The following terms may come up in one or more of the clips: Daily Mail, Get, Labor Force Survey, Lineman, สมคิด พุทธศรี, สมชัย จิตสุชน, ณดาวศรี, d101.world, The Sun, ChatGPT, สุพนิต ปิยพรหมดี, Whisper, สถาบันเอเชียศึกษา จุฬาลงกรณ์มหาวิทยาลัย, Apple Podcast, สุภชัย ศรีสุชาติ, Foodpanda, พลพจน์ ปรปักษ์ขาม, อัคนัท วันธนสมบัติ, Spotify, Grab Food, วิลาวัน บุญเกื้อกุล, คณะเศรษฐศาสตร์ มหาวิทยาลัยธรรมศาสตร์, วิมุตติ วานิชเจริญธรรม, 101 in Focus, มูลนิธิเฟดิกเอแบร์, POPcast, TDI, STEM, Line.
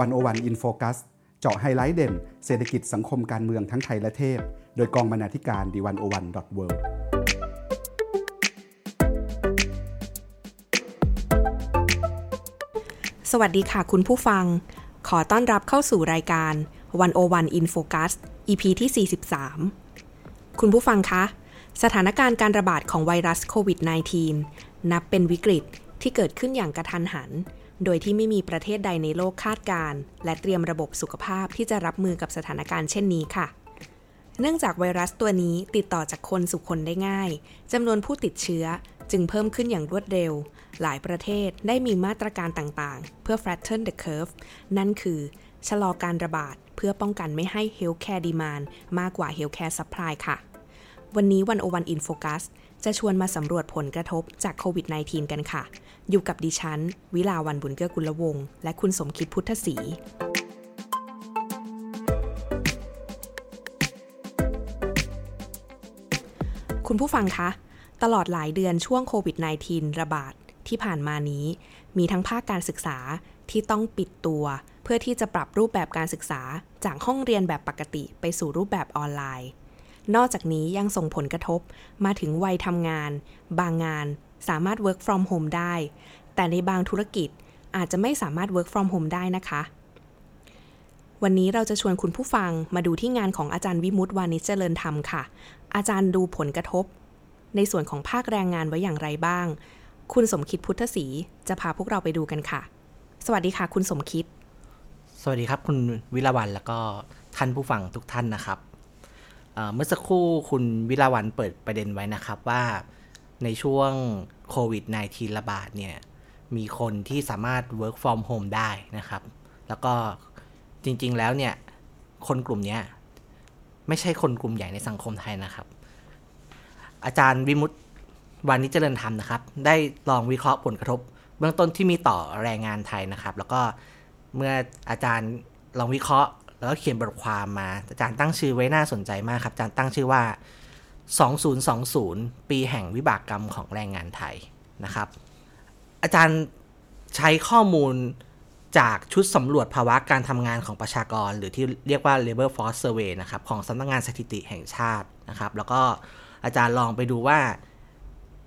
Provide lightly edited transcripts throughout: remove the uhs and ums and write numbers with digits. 101 in Focus เจาะไฮไลท์เด่นเศรษฐกิจสังคมการเมืองทั้งไทยและเทศโดยกองบรรณาธิการ d101.worldสวัสดีค่ะคุณผู้ฟังขอต้อนรับเข้าสู่รายการ101 in Focus EP ที่43คุณผู้ฟังคะสถานการณ์การระบาดของไวรัสโควิด -19 นับเป็นวิกฤตที่เกิดขึ้นอย่างกระทันหันโดยที่ไม่มีประเทศใดในโลกคาดการณ์และเตรียมระบบสุขภาพที่จะรับมือกับสถานการณ์เช่นนี้ค่ะเนื่องจากไวรัสตัวนี้ติดต่อจากคนสู่คนได้ง่ายจำนวนผู้ติดเชื้อจึงเพิ่มขึ้นอย่างรวดเร็วหลายประเทศได้มีมาตรการต่างๆเพื่อ flatten the curve นั่นคือชะลอการระบาดเพื่อป้องกันไม่ให้ healthcare demand มากกว่า healthcare supply ค่ะวันนี้101 in Focus จะชวนมาสำรวจผลกระทบจากโควิด -19 กันค่ะอยู่กับดิฉันวิลาวันบุญเกื้อกุลวงศ์และคุณสมคิดพุทธศรีคุณผู้ฟังคะตลอดหลายเดือนช่วงโควิด -19 ระบาดที่ผ่านมานี้มีทั้งภาคการศึกษาที่ต้องปิดตัวเพื่อที่จะปรับรูปแบบการศึกษาจากห้องเรียนแบบปกติไปสู่รูปแบบออนไลน์นอกจากนี้ยังส่งผลกระทบมาถึงวัยทำงานบางงานสามารถ work from home ได้แต่ในบางธุรกิจอาจจะไม่สามารถ work from home ได้นะคะวันนี้เราจะชวนคุณผู้ฟังมาดูที่งานของอาจารย์วิมุตติ วานิชเจริญธรรมค่ะอาจารย์ดูผลกระทบในส่วนของภาคแรงงานไว้อย่างไรบ้างคุณสมคิดพุทธศรีจะพาพวกเราไปดูกันค่ะสวัสดีค่ะคุณสมคิดสวัสดีครับคุณวิลาวันแล้วก็ท่านผู้ฟังทุกท่านนะครับเมื่อสักครู่คุณวิลาวันเปิดประเด็นไว้นะครับว่าในช่วงโควิด -19 ระบาดเนี่ยมีคนที่สามารถ work from home ได้นะครับแล้วก็จริงๆแล้วเนี่ยคนกลุ่มนี้ไม่ใช่คนกลุ่มใหญ่ในสังคมไทยนะครับอาจารย์วิมุตติ วานิชเจริญธรรมนะครับได้ลองวิเคราะห์ผลกระทบเบื้องต้นที่มีต่อแรงงานไทยนะครับแล้วก็เมื่ออาจารย์ลองวิเคราะห์แล้วก็เขียนบทความมาอาจารย์ตั้งชื่อไว้น่าสนใจมากครับอาจารย์ตั้งชื่อว่า2020ปีแห่งวิบากกรรมของแรงงานไทยนะครับอาจารย์ใช้ข้อมูลจากชุดสำรวจภาวะการทำงานของประชากรหรือที่เรียกว่า Labor Force Survey นะครับของสำนักงานสถิติแห่งชาตินะครับแล้วก็อาจารย์ลองไปดูว่า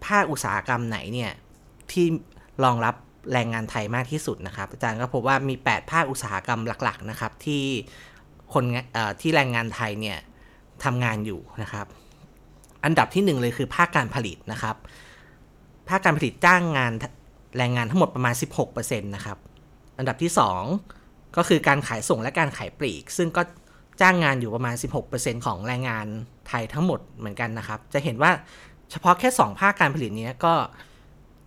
ภาคอุตสาหกรรมไหนเนี่ยที่รองรับแรงงานไทยมากที่สุดนะครับอาจารย์ก็พบว่ามี8ภาคอุตสาหกรรมหลักๆนะครับที่คนที่แรงงานไทยเนี่ยทำงานอยู่นะครับอันดับที่1เลยคือภาคการผลิตนะครับภาคการผลิตจ้างงานแรงงานทั้งหมดประมาณ 16% นะครับอันดับที่2ก็คือการขายส่งและการขายปลีกซึ่งก็จ้างงานอยู่ประมาณ 16% ของแรงงานไทยทั้งหมดเหมือนกันนะครับจะเห็นว่าเฉพาะแค่2ภาคการผลิตนี้ก็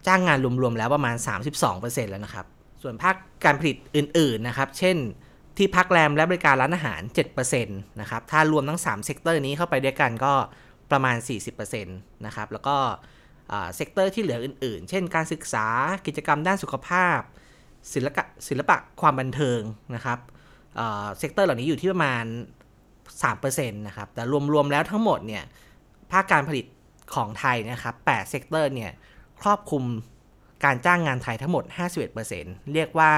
จ้างงานรวมๆแล้วประมาณ 32% แล้วนะครับส่วนภาคการผลิตอื่นๆนะครับเช่นที่พักแรมและบริการร้านอาหาร 7% นะครับถ้ารวมทั้ง3เซกเตอร์นี้เข้าไปด้วยกันก็ประมาณ 40% นะครับแล้วก็เซกเตอร์ที่เหลืออื่นๆเช่นการศึกษากิจกรรมด้านสุขภาพศิลปะความบันเทิงนะครับเซกเตอร์เหล่านี้อยู่ที่ประมาณ 3% นะครับแต่รวมๆแล้วทั้งหมดเนี่ยภาคการผลิตของไทยนะครับ8เซกเตอร์เนี่ยครอบคลุมการจ้างงานไทยทั้งหมด 51% เรียกว่า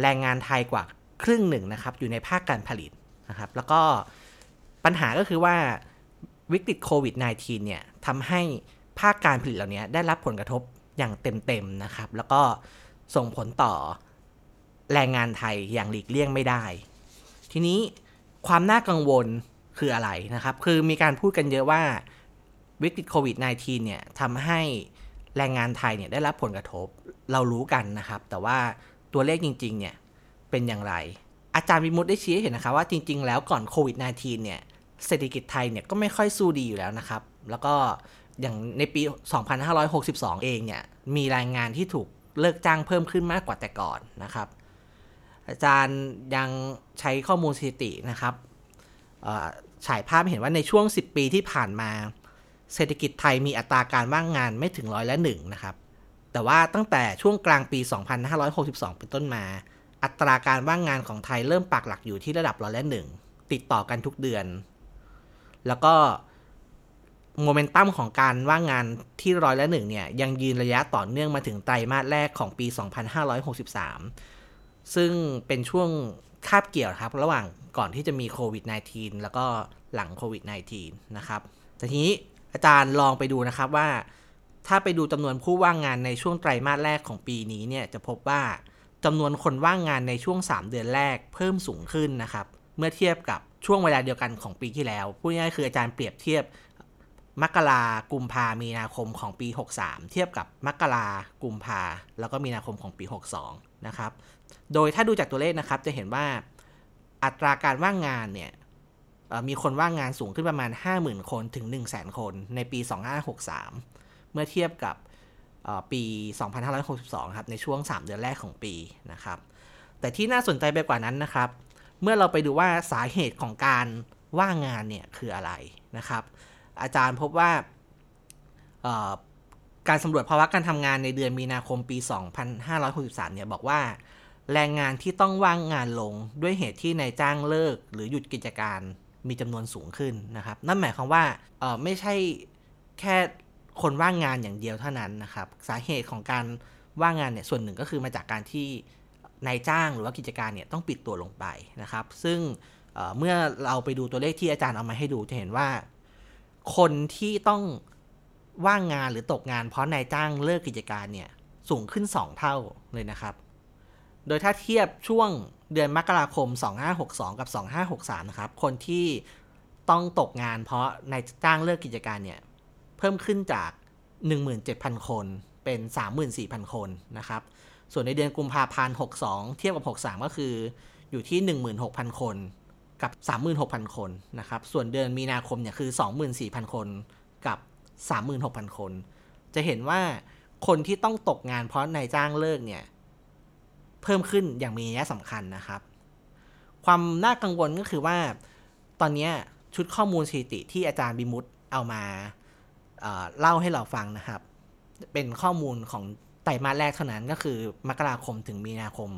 แรงงานไทยกว่าครึ่งหนึ่งนะครับอยู่ในภาคการผลิตนะครับแล้วก็ปัญหาก็คือว่าวิกฤตโควิด -19 เนี่ยทำให้ภาคการผลิตเหล่านี้ได้รับผลกระทบอย่างเต็มๆนะครับแล้วก็ส่งผลต่อแรงงานไทยอย่างหลีกเลี่ยงไม่ได้ทีนี้ความน่ากังวลคืออะไรนะครับคือมีการพูดกันเยอะว่าวิกฤตโควิด -19 เนี่ยทำให้แรงงานไทยเนี่ยได้รับผลกระทบเรารู้กันนะครับแต่ว่าตัวเลขจริงๆเนี่ยเป็นอย่างไรอาจารย์วิมุตติได้ชี้ให้เห็นนะคะว่าจริงๆแล้วก่อนโควิด -19 เนี่ยเศรษฐกิจไทยเนี่ยก็ไม่ค่อยสู้ดีอยู่แล้วนะครับแล้วก็อย่างในปี2562เองเนี่ยมีแรงงานที่ถูกเลิกจ้างเพิ่มขึ้นมากกว่าแต่ก่อนนะครับอาจารย์ยังใช้ข้อมูลสถิตินะครับฉายภาพเห็นว่าในช่วง10ปีที่ผ่านมาเศรษฐกิจไทยมีอัตราการว่างงานไม่ถึง101นะครับแต่ว่าตั้งแต่ช่วงกลางปี2562เป็นต้นมาอัตราการว่างงานของไทยเริ่มปักหลักอยู่ที่ระดับ101ติดต่อกันทุกเดือนแล้วก็โมเมนตัมของการว่างงานที่101เนี่ยยังยืนระยะต่อเนื่องมาถึงไตรมาสแรกของปี2563 ซึ่งเป็นช่วงคาบเกี่ยวครับระหว่างก่อนที่จะมีโควิด -19 แล้วก็หลังโควิด -19 นะครับแต่ทีนี้อาจารย์ลองไปดูนะครับว่าถ้าไปดูจำนวนผู้ว่างงานในช่วงไตรมาสแรกของปีนี้เนี่ยจะพบว่าจำนวนคนว่างงานในช่วง3เดือนแรกเพิ่มสูงขึ้นนะครับเมื่อเทียบกับช่วงเวลาเดียวกันของปีที่แล้วพูดง่ายๆคืออาจารย์เปรียบเทียบมกรากุมภามีนาคมของปี63เทียบกับมกรากุมภาแล้วก็มีนาคมของปี62นะครับโดยถ้าดูจากตัวเลขนะครับจะเห็นว่าอัตราการว่างงานเนี่ยมีคนว่างงานสูงขึ้นประมาณ 50,000 คนถึง 100,000 คนในปี2563เมื่อเทียบกับปี2562ครับในช่วง3เดือนแรกของปีนะครับแต่ที่น่าสนใจไปกว่านั้นนะครับเมื่อเราไปดูว่าสาเหตุของการว่างงานเนี่ยคืออะไรนะครับอาจารย์พบว่าการสำรวจภาวะการทำงานในเดือนมีนาคมปี2563เนี่ยบอกว่าแรงงานที่ต้องว่างงานลงด้วยเหตุที่นายจ้างเลิกหรือหยุดกิจการมีจำนวนสูงขึ้นนะครับนั่นหมายความว่าไม่ใช่แค่คนว่างงานอย่างเดียวเท่านั้นนะครับสาเหตุของการว่างงานเนี่ยส่วนหนึ่งก็คือมาจากการที่นายจ้างหรือว่ากิจการเนี่ยต้องปิดตัวลงไปนะครับซึ่งเมื่อเราไปดูตัวเลขที่อาจารย์เอามาให้ดูจะเห็นว่าคนที่ต้องว่างงานหรือตกงานเพราะนายจ้างเลิกกิจการเนี่ยสูงขึ้น2เท่าเลยนะครับโดยถ้าเทียบช่วงเดือนมกราคม2562กับ2563นะครับคนที่ต้องตกงานเพราะนายจ้างเลิกกิจการเนี่ยเพิ่มขึ้นจาก 17,000 คนเป็น 34,000 คนนะครับส่วนในเดือนกุมภาพันธ์62เทียบกับ63ก็คืออยู่ที่ 16,000 คนกับ 36,000 คนนะครับส่วนเดือนมีนาคมเนี่ยคือ 24,000 คนกับ 36,000 คนจะเห็นว่าคนที่ต้องตกงานเพราะนายจ้างเลิกเนี่ยเพิ่มขึ้นอย่างมีนัยสำคัญนะครับความน่ากังวลก็คือว่าตอนนี้ชุดข้อมูลสถิติที่อาจารย์บิมุตเอามาเล่าให้เราฟังนะครับเป็นข้อมูลของไตรมาสแรกเท่านั้นก็คือมกราคมถึงมีนาคม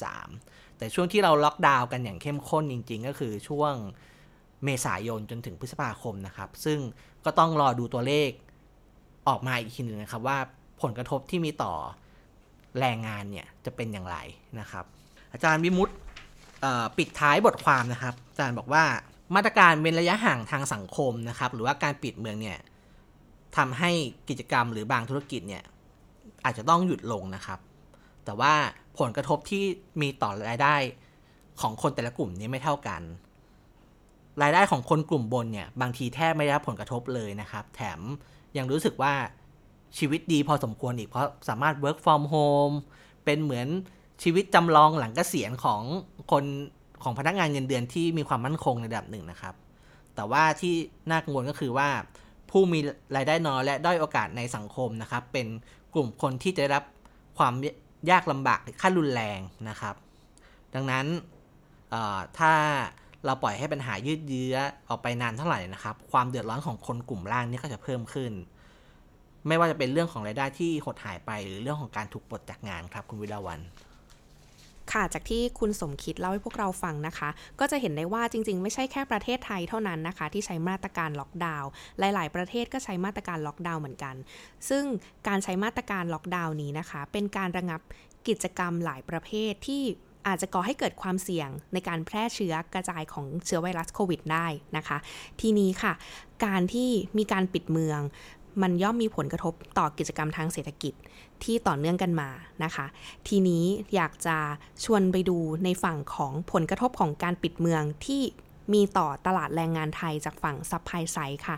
2563แต่ช่วงที่เราล็อกดาวน์กันอย่างเข้มข้นจริงๆก็คือช่วงเมษายนจนถึงพฤษภาคมนะครับซึ่งก็ต้องรอดูตัวเลขออกมาอีกทีนึงนะครับว่าผลกระทบที่มีต่อแรงงานเนี่ยจะเป็นอย่างไรนะครับอาจารย์วิมุตปิดท้ายบทความนะครับอาจารย์บอกว่ามาตรการเว้นระยะห่างทางสังคมนะครับหรือว่าการปิดเมืองเนี่ยทำให้กิจกรรมหรือบางธุรกิจเนี่ยอาจจะต้องหยุดลงนะครับแต่ว่าผลกระทบที่มีต่อรายได้ของคนแต่ละกลุ่มนี้ไม่เท่ากันรายได้ของคนกลุ่มบนเนี่ยบางทีแทบไม่ได้รับผลกระทบเลยนะครับแถมยังรู้สึกว่าชีวิตดีพอสมควรอีกเพราะสามารถ work from home เป็นเหมือนชีวิตจำลองหลังเกษียณของคนของพนักงานเงินเดือนที่มีความมั่นคงในระดับหนึ่งนะครับแต่ว่าที่น่ากังวลก็คือว่าผู้มีรายได้น้อยและด้อยโอกาสในสังคมนะครับเป็นกลุ่มคนที่จะได้รับความยากลำบากขั้นรุนแรงนะครับดังนั้นถ้าเราปล่อยให้ปัญหายืดเยื้อออกไปนานเท่าไหร่นะครับความเดือดร้อนของคนกลุ่มล่างนี่ก็จะเพิ่มขึ้นไม่ว่าจะเป็นเรื่องของรายได้ที่หดหายไปหรือเรื่องของการถูกปลดจากงานครับคุณวิลาวันค่ะจากที่คุณสมคิดเล่าให้พวกเราฟังนะคะก็จะเห็นได้ว่าจริงๆไม่ใช่แค่ประเทศไทยเท่านั้นนะคะที่ใช้มาตรการล็อกดาวน์หลายๆประเทศก็ใช้มาตรการล็อกดาวน์เหมือนกันซึ่งการใช้มาตรการล็อกดาวน์นี้นะคะเป็นการระงับกิจกรรมหลายประเภทที่อาจจะก่อให้เกิดความเสี่ยงในการแพร่เชื้อกระจายของเชื้อไวรัสโควิดได้นะคะทีนี้ค่ะการที่มีการปิดเมืองมันย่อมมีผลกระทบต่อกิจกรรมทางเศรษฐกิจที่ต่อเนื่องกันมานะคะทีนี้อยากจะชวนไปดูในฝั่งของผลกระทบของการปิดเมืองที่มีต่อตลาดแรงงานไทยจากฝั่งซัพพลายไซด์ค่ะ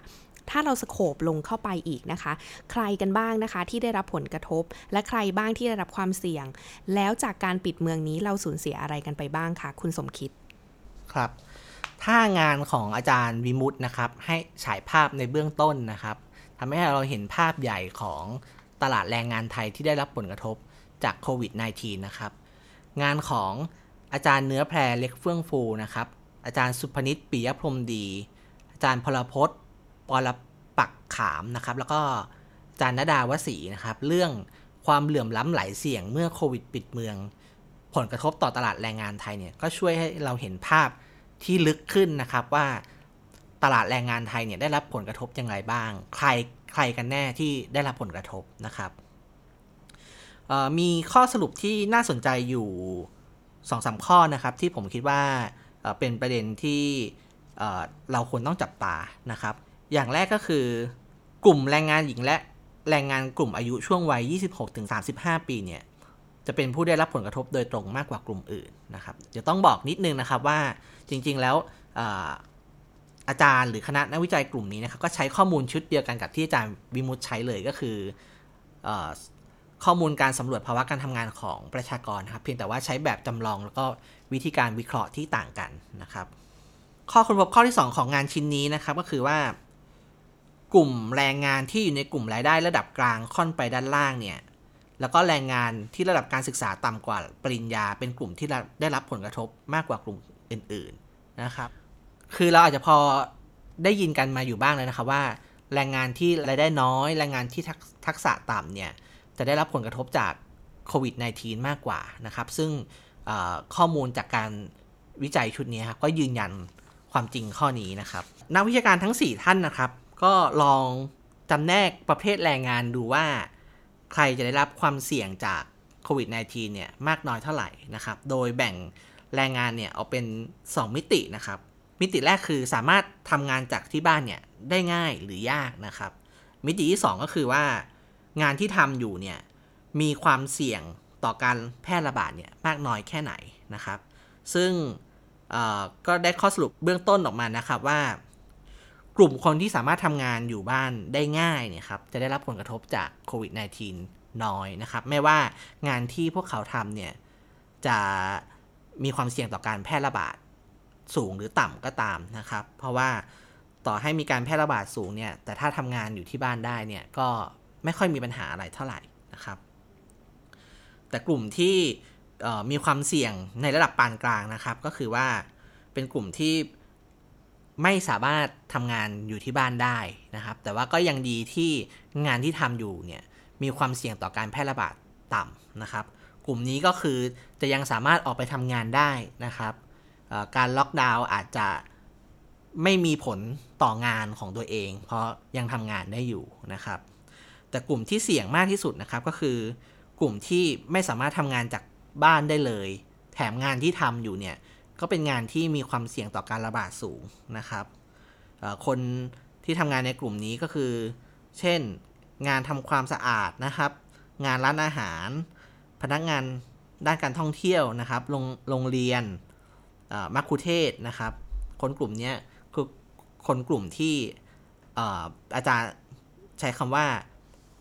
ถ้าเราสโคปลงเข้าไปอีกนะคะใครกันบ้างนะคะที่ได้รับผลกระทบและใครบ้างที่ได้รับความเสี่ยงแล้วจากการปิดเมืองนี้เราสูญเสียอะไรกันไปบ้างคะคุณสมคิดครับถ้างานของอาจารย์วิมุตนะครับให้ฉายภาพในเบื้องต้นนะครับทำให้เราเห็นภาพใหญ่ของตลาดแรงงานไทยที่ได้รับผลกระทบจากโควิด -19 นะครับงานของอาจารย์เนื้อแพรเล็กเฟื่องฟูนะครับอาจารย์สุพนิตปิยพรหมดีอาจารย์พลพจน์ปรปักษ์ขามนะครับแล้วก็อาจารย์ณดาวศรีนะครับเรื่องความเหลื่อมล้ำหลายเสี่ยงเมื่อโควิดปิดเมืองผลกระทบต่อตลาดแรงงานไทยเนี่ยก็ช่วยให้เราเห็นภาพที่ลึกขึ้นนะครับว่าตลาดแรงงานไทยเนี่ยได้รับผลกระทบอย่างไรบ้างใครกันแน่ที่ได้รับผลกระทบนะครับมีข้อสรุปที่น่าสนใจอยู่ 2-3 ข้อนะครับที่ผมคิดว่าเป็นประเด็นที่เราควรต้องจับตานะครับอย่างแรกก็คือกลุ่มแรงงานหญิงและแรงงานกลุ่มอายุช่วงวัย 26-35 ปีเนี่ยจะเป็นผู้ได้รับผลกระทบโดยตรงมากกว่ากลุ่มอื่นนะครับจะต้องบอกนิดนึงนะครับว่าจริงๆแล้วอาจารย์หรือคณะนักวิจัยกลุ่มนี้นะครับก็ใช้ข้อมูลชุดเดียวกันกับที่อาจารย์วิมุตใช้เลยก็คือข้อมูลการสำรวจภาวะการทำงานของประชากรครับเพียงแต่ว่าใช้แบบจำลองแล้วก็วิธีการวิเคราะห์ที่ต่างกันนะครับข้อค้นพบข้อที่2ของงานชิ้นนี้นะครับก็คือว่ากลุ่มแรงงานที่อยู่ในกลุ่มรายได้ระดับกลางค่อนไปด้านล่างเนี่ยแล้วก็แรงงานที่ระดับการศึกษาต่ำกว่าปริญญาเป็นกลุ่มที่ได้รับผลกระทบมากกว่ากลุ่มอื่นๆนะครับคือเราอาจจะพอได้ยินกันมาอยู่บ้างเลยนะครับว่าแรงงานที่รายได้น้อยแรงงานที่ทักษะต่ำเนี่ยจะได้รับผลกระทบจากโควิด -19 มากกว่านะครับซึ่งข้อมูลจากการวิจัยชุดนี้ครับก็ยืนยันความจริงข้อนี้นะครับนักวิชาการทั้ง4ท่านนะครับก็ลองจำแนกประเภทแรงงานดูว่าใครจะได้รับความเสี่ยงจากโควิด -19 เนี่ยมากน้อยเท่าไหร่นะครับโดยแบ่งแรงงานเนี่ยเอาเป็น2มิตินะครับมิติแรกคือสามารถทำงานจากที่บ้านเนี่ยได้ง่ายหรือยากนะครับมิติที่2ก็คือว่างานที่ทำอยู่เนี่ยมีความเสี่ยงต่อการแพร่ระบาดเนี่ยมากน้อยแค่ไหนนะครับซึ่งก็ได้ข้อสรุปเบื้องต้นออกมานะครับว่ากลุ่มคนที่สามารถทำงานอยู่บ้านได้ง่ายเนี่ยครับจะได้รับผลกระทบจากโควิด -19 น้อยนะครับไม่ว่างานที่พวกเขาทำเนี่ยจะมีความเสี่ยงต่อการแพร่ระบาดสูงหรือต่ำก็ตามนะครับเพราะว่าต่อให้มีการแพร่ระบาดสูงเนี่ยแต่ถ้าทำงานอยู่ที่บ้านได้เนี่ยก็ไม่ค่อยมีปัญหาอะไรเท่าไหร่นะครับแต่กลุ่มที่มีความเสี่ยงในระดับปานกลางนะครับก็คือว่าเป็นกลุ่มที่ไม่สามารถทำงานอยู่ที่บ้านได้นะครับแต่ว่าก็ยังดีที่งานที่ทำอยู่เนี่ยมีความเสี่ยงต่อการแพร่ระบาดต่ำนะครับกลุ่มนี้ก็คือจะยังสามารถออกไปทำงานได้นะครับการล็อกดาวน์อาจจะไม่มีผลต่องานของตัวเองเพราะยังทำงานได้อยู่นะครับแต่กลุ่มที่เสี่ยงมากที่สุดนะครับก็คือกลุ่มที่ไม่สามารถทำงานจากบ้านได้เลยแถมงานที่ทำอยู่เนี่ยก็เป็นงานที่มีความเสี่ยงต่อการระบาดสูงนะครับคนที่ทำงานในกลุ่มนี้ก็คือเช่นงานทำความสะอาดนะครับงานร้านอาหารพนักงานด้านการท่องเที่ยวนะครับโรงเรียนมัคคุเทศก์นะครับคนกลุ่มนี้คือคนกลุ่มที่อาจารย์ใช้คำว่า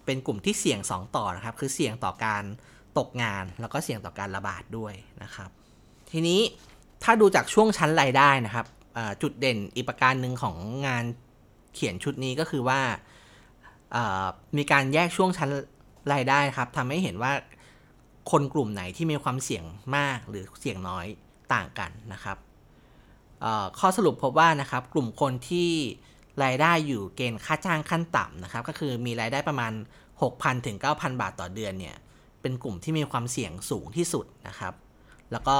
เป็นกลุ่มที่เสี่ยง2ต่อนะครับคือเสี่ยงต่อการตกงานแล้วก็เสี่ยงต่อการระบาดด้วยนะครับทีนี้ถ้าดูจากช่วงชั้นรายได้นะครับจุดเด่นอีกประการหนึ่งของงานเขียนชุดนี้ก็คือว่ามีการแยกช่วงชั้นรายได้ครับทำให้เห็นว่าคนกลุ่มไหนที่มีความเสี่ยงมากหรือเสี่ยงน้อยต่างกันนะครับข้อสรุปพบว่านะครับกลุ่มคนที่รายได้อยู่เกณฑ์ค่าจ้างขั้นต่ำนะครับก็คือมีรายได้ประมาณ 6,000 ถึง 9,000 บาทต่อเดือนเนี่ยเป็นกลุ่มที่มีความเสี่ยงสูงที่สุดนะครับแล้วก็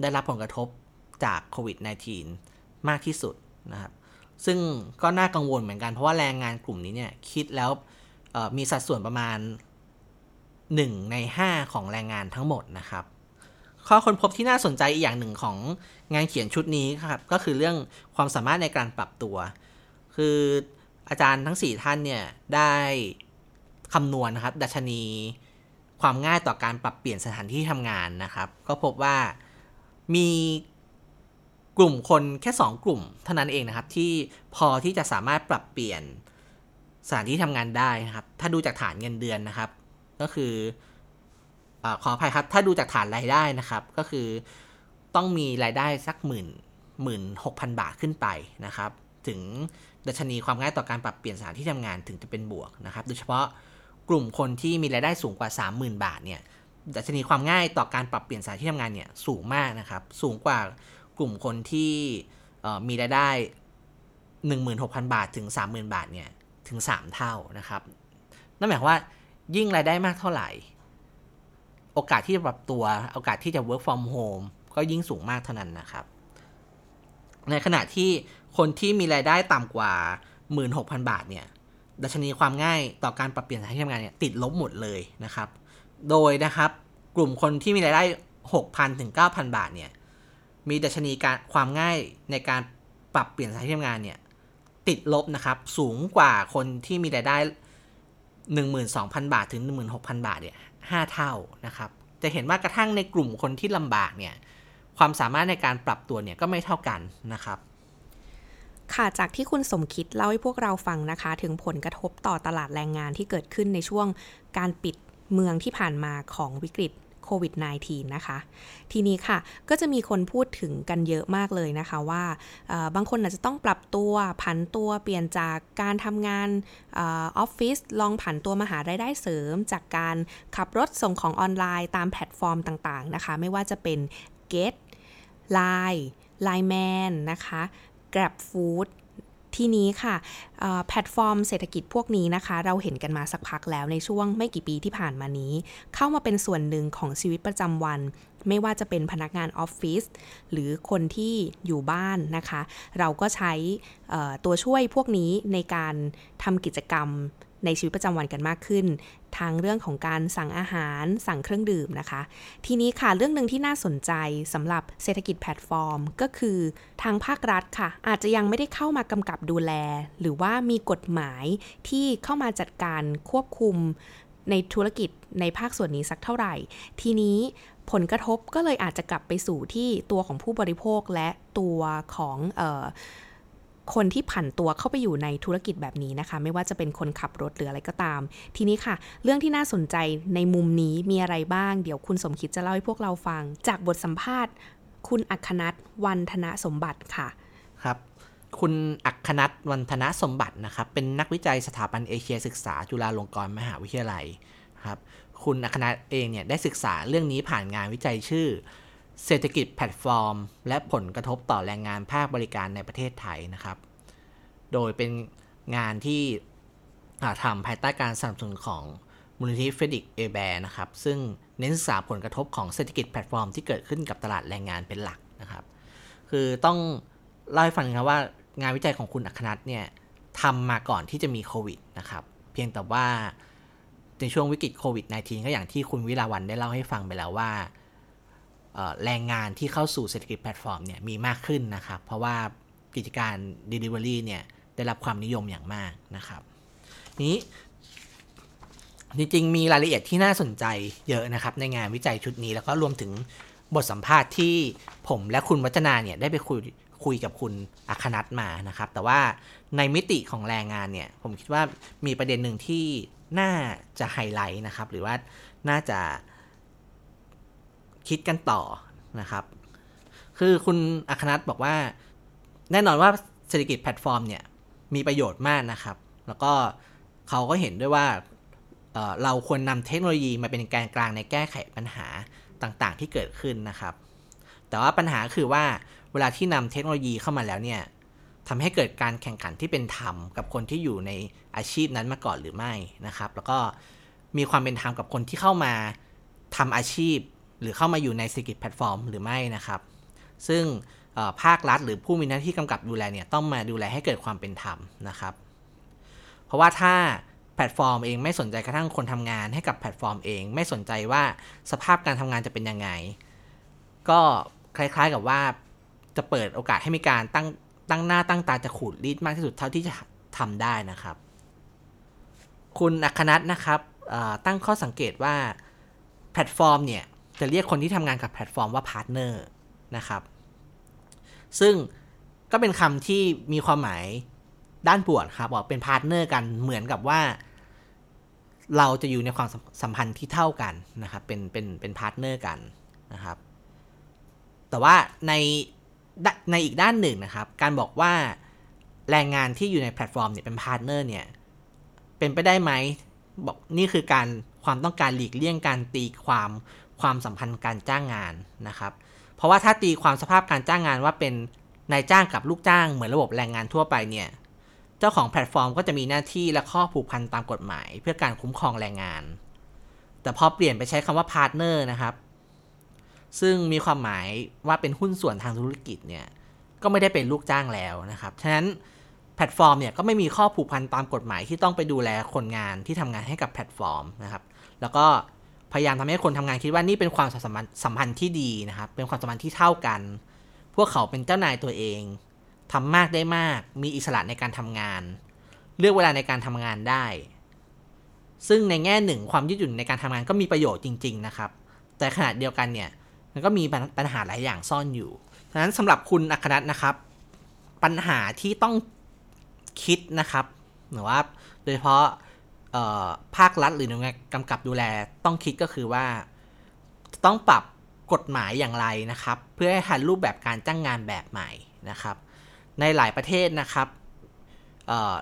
ได้รับผลกระทบจากโควิด -19 มากที่สุดนะครับซึ่งก็น่ากังวลเหมือนกันเพราะว่าแรงงานกลุ่มนี้เนี่ยคิดแล้วมีสัดส่วนประมาณ1ใน5ของแรงงานทั้งหมดนะครับข้อค้นพบที่น่าสนใจอีกอย่างหนึ่งของงานเขียนชุดนี้ครับก็คือเรื่องความสามารถในการปรับตัวคืออาจารย์ทั้ง4ท่านเนี่ยได้คำนวณนะครับดัชนีความง่ายต่อการปรับเปลี่ยนสถานที่ทำงานนะครับก็พบว่ามีกลุ่มคนแค่2กลุ่มเท่านั้นเองนะครับที่พอที่จะสามารถปรับเปลี่ยนสถานที่ทำงานได้นะครับถ้าดูจากฐานเงินเดือนนะครับก็คือขออภัยครับถ้าดูจากฐานรายได้นะครับก็คือต้องมีรายได้สัก 16,000 บาทขึ้นไปนะครับถึงดัชนีความง่ายต่อการปรับเปลี่ยนสถานที่ทำงานถึงจะเป็นบวกนะครับโดยเฉพาะกลุ่มคนที่มีรายได้สูงกว่า 30,000 บาทเนี่ยดัชนีความง่ายต่อการปรับเปลี่ยนสถานที่ทำงานเนี่ยสูงมากนะครับสูงกว่ากลุ่มคนที่มีรายได้ 16,000 บาทถึง 30,000 บาทเนี่ยถึง3เท่านะครับนั่นหมายความว่ายิ่งรายได้มากเท่าไหร่โอกาสที่จะปรับตัวโอกาสที่จะ work from home ก็ยิ่งสูงมากเท่านั้นนะครับในขณะที่คนที่มีรายได้ต่ำกว่า 16,000 บาทเนี่ยดัชนีความง่ายต่อการปรับเปลี่ยนสถานที่ทำงานเนี่ยติดลบหมดเลยนะครับโดยนะครับกลุ่มคนที่มีรายได้ 6,000 ถึง 9,000 บาทเนี่ยมีดัชนีการความง่ายในการปรับเปลี่ยนสถานที่ทำงานเนี่ยติดลบนะครับสูงกว่าคนที่มีรายได้ 12,000 บาทถึง 16,000 บาทเนี่ย5เท่านะครับจะเห็นว่ากระทั่งในกลุ่มคนที่ลำบากเนี่ยความสามารถในการปรับตัวเนี่ยก็ไม่เท่ากันนะครับค่ะจากที่คุณสมคิดเล่าให้พวกเราฟังนะคะถึงผลกระทบต่อตลาดแรงงานที่เกิดขึ้นในช่วงการปิดเมืองที่ผ่านมาของวิกฤตโควิด -19 นะคะทีนี้ค่ะก็จะมีคนพูดถึงกันเยอะมากเลยนะคะว่าบางคนอาจจะต้องปรับตัวผันตัวเปลี่ยนจากการทำงานออฟฟิศลองผันตัวมาหารายได้เสริมจากการขับรถส่งของออนไลน์ตามแพลตฟอร์มต่างๆนะคะไม่ว่าจะเป็น Get Line Lineman นะคะ Grab Foodทีนี้ค่ะแพลตฟอร์มเศรษฐกิจพวกนี้นะคะเราเห็นกันมาสักพักแล้วในช่วงไม่กี่ปีที่ผ่านมานี้เข้ามาเป็นส่วนหนึ่งของชีวิตประจำวันไม่ว่าจะเป็นพนักงานออฟฟิศหรือคนที่อยู่บ้านนะคะเราก็ใช้ตัวช่วยพวกนี้ในการทำกิจกรรมในชีวิตประจำวันกันมากขึ้นทางเรื่องของการสั่งอาหารสั่งเครื่องดื่มนะคะทีนี้ค่ะเรื่องนึงที่น่าสนใจสำหรับเศรษฐกิจแพลตฟอร์มก็คือทางภาครัฐค่ะอาจจะยังไม่ได้เข้ามากำกับดูแลหรือว่ามีกฎหมายที่เข้ามาจัดการควบคุมในธุรกิจในภาคส่วนนี้สักเท่าไหร่ทีนี้ผลกระทบก็เลยอาจจะกลับไปสู่ที่ตัวของผู้บริโภคและตัวของคนที่ผันตัวเข้าไปอยู่ในธุรกิจแบบนี้นะคะไม่ว่าจะเป็นคนขับรถหรืออะไรก็ตามทีนี้ค่ะเรื่องที่น่าสนใจในมุมนี้มีอะไรบ้างเดี๋ยวคุณสมคิดจะเล่าให้พวกเราฟังจากบทสัมภาษณ์คุณอัคนัทวันธนสมบัติค่ะครับคุณอัคนัทวันธนสมบัตินะครับเป็นนักวิจัยสถาบันเอเชียศึกษาจุฬาลงกรณ์มหาวิทยาลัยครับคุณอัคนัทเองเนี่ยได้ศึกษาเรื่องนี้ผ่านงานวิจัยชื่อเศรษฐกิจแพลตฟอร์มและผลกระทบต่อแรงงานภาคบริการในประเทศไทยนะครับโดยเป็นงานที่ทำภายใต้การสนับสนุนของมูลนิธิเฟดิกเอแบร์นะครับซึ่งเน้นศึกษาผลกระทบของเศรษฐกิจแพลตฟอร์มที่เกิดขึ้นกับตลาดแรงงานเป็นหลักนะครับคือต้องเล่าให้ฟังครับว่างานวิจัยของคุณอัคนัทเนี่ยทำมาก่อนที่จะมีโควิดนะครับเพียงแต่ว่าในช่วงวิกฤตโควิด -19 ก็อย่างที่คุณวิลาวันได้เล่าให้ฟังไปแล้วว่าแรงงานที่เข้าสู่เศรษฐกิจแพลตฟอร์มเนี่ยมีมากขึ้นนะครับเพราะว่ากิจการ Delivery เนี่ยได้รับความนิยมอย่างมากนะครับนี้จริงๆมีรายละเอียดที่น่าสนใจเยอะนะครับในงานวิจัยชุดนี้แล้วก็รวมถึงบทสัมภาษณ์ที่ผมและคุณวัฒนาเนี่ยได้ไปคุยกับคุณอัคนัทมานะครับแต่ว่าในมิติของแรงงานเนี่ยผมคิดว่ามีประเด็นหนึ่งที่น่าจะไฮไลท์นะครับหรือว่าน่าจะคิดกันต่อนะครับคือคุณอัคนัทบอกว่าแน่นอนว่าเศรษฐกิจแพลตฟอร์มเนี่ยมีประโยชน์มากนะครับแล้วก็เขาก็เห็นด้วยว่าเราควรนำเทคโนโลยีมาเป็นแกนกลางในแก้ไขปัญหาต่างๆที่เกิดขึ้นนะครับแต่ว่าปัญหาคือว่าเวลาที่นำเทคโนโลยีเข้ามาแล้วเนี่ยทำให้เกิดการแข่งขันที่เป็นธรรมกับคนที่อยู่ในอาชีพนั้นมาก่อนหรือไม่นะครับแล้วก็มีความเป็นธรรมกับคนที่เข้ามาทำอาชีพหรือเข้ามาอยู่ในเศรษฐกิจแพลตฟอร์มหรือไม่นะครับซึ่งภาครัฐหรือผู้มีหน้าที่กำกับดูแลเนี่ยต้องมาดูแลให้เกิดความเป็นธรรมนะครับเพราะว่าถ้าแพลตฟอร์มเองไม่สนใจกระทั่งคนทำงานให้กับแพลตฟอร์มเองไม่สนใจว่าสภาพการทำงานจะเป็นยังไงก็คล้ายๆกับว่าจะเปิดโอกาสให้มีการตั้งหน้าตั้งตาจะขูดรีดมากที่สุดเท่าที่จะทำได้นะครับคุณอัคนัทนะครับตั้งข้อสังเกตว่าแพลตฟอร์มเนี่ยจะเรียกคนที่ทำงานกับแพลตฟอร์มว่าพาร์ทเนอร์นะครับซึ่งก็เป็นคำที่มีความหมายด้านบวกครับว่าเป็นพาร์ทเนอร์กันเหมือนกับว่าเราจะอยู่ในความสัมพันธ์ที่เท่ากันนะครับเป็นพาร์ทเนอร์กันนะครับแต่ว่าในอีกด้านหนึ่งนะครับการบอกว่าแรงงานที่อยู่ในแพลตฟอร์มเนี่ยเป็นพาร์ทเนอร์เนี่ยเป็นไปได้ไหมบอกนี่คือความต้องการหลีกเลี่ยงการตีความสัมพันธ์การจ้างงานนะครับเพราะว่าถ้าตีความสภาพการจ้างงานว่าเป็นนายจ้างกับลูกจ้างเหมือนระบบแรงงานทั่วไปเนี่ยเจ้าของแพลตฟอร์มก็จะมีหน้าที่และข้อผูกพันตามกฎหมายเพื่อการคุ้มครองแรงงานแต่พอเปลี่ยนไปใช้คำว่าพาร์ทเนอร์นะครับซึ่งมีความหมายว่าเป็นหุ้นส่วนทางธุรกิจเนี่ยก็ไม่ได้เป็นลูกจ้างแล้วนะครับฉะนั้นแพลตฟอร์มเนี่ยก็ไม่มีข้อผูกพันตามกฎหมายที่ต้องไปดูแลคนงานที่ทำงานให้กับแพลตฟอร์มนะครับแล้วก็ พยายามทำให้คนทำงานคิดว่านี่เป็นความสัมพันธ์ที่ดีนะครับเป็นความสัมพันธ์ที่เท่ากันพวกเขาเป็นเจ้านายตัวเองทำมากได้มากมีอิสระในการทำงานเลือกเวลาในการทำงานได้ซึ่งในแง่หนึ่งความยืดหยุ่นในการทำงานก็มีประโยชน์จริงๆนะครับแต่ขณะเดียวกันเนี่ยมันก็มีปัญหาหลายอย่างซ่อนอยู่ฉะนั้นสำหรับคุณอัครนัทนะครับปัญหาที่ต้องคิดนะครับหรือว่าโดยเฉพาะภาครัฐหรือหน่วยงานกำกับดูแลต้องคิดก็คือว่าต้องปรับกฎหมายอย่างไรนะครับเพื่อให้ทันรูปแบบการจ้างงานแบบใหม่นะครับในหลายประเทศนะครับ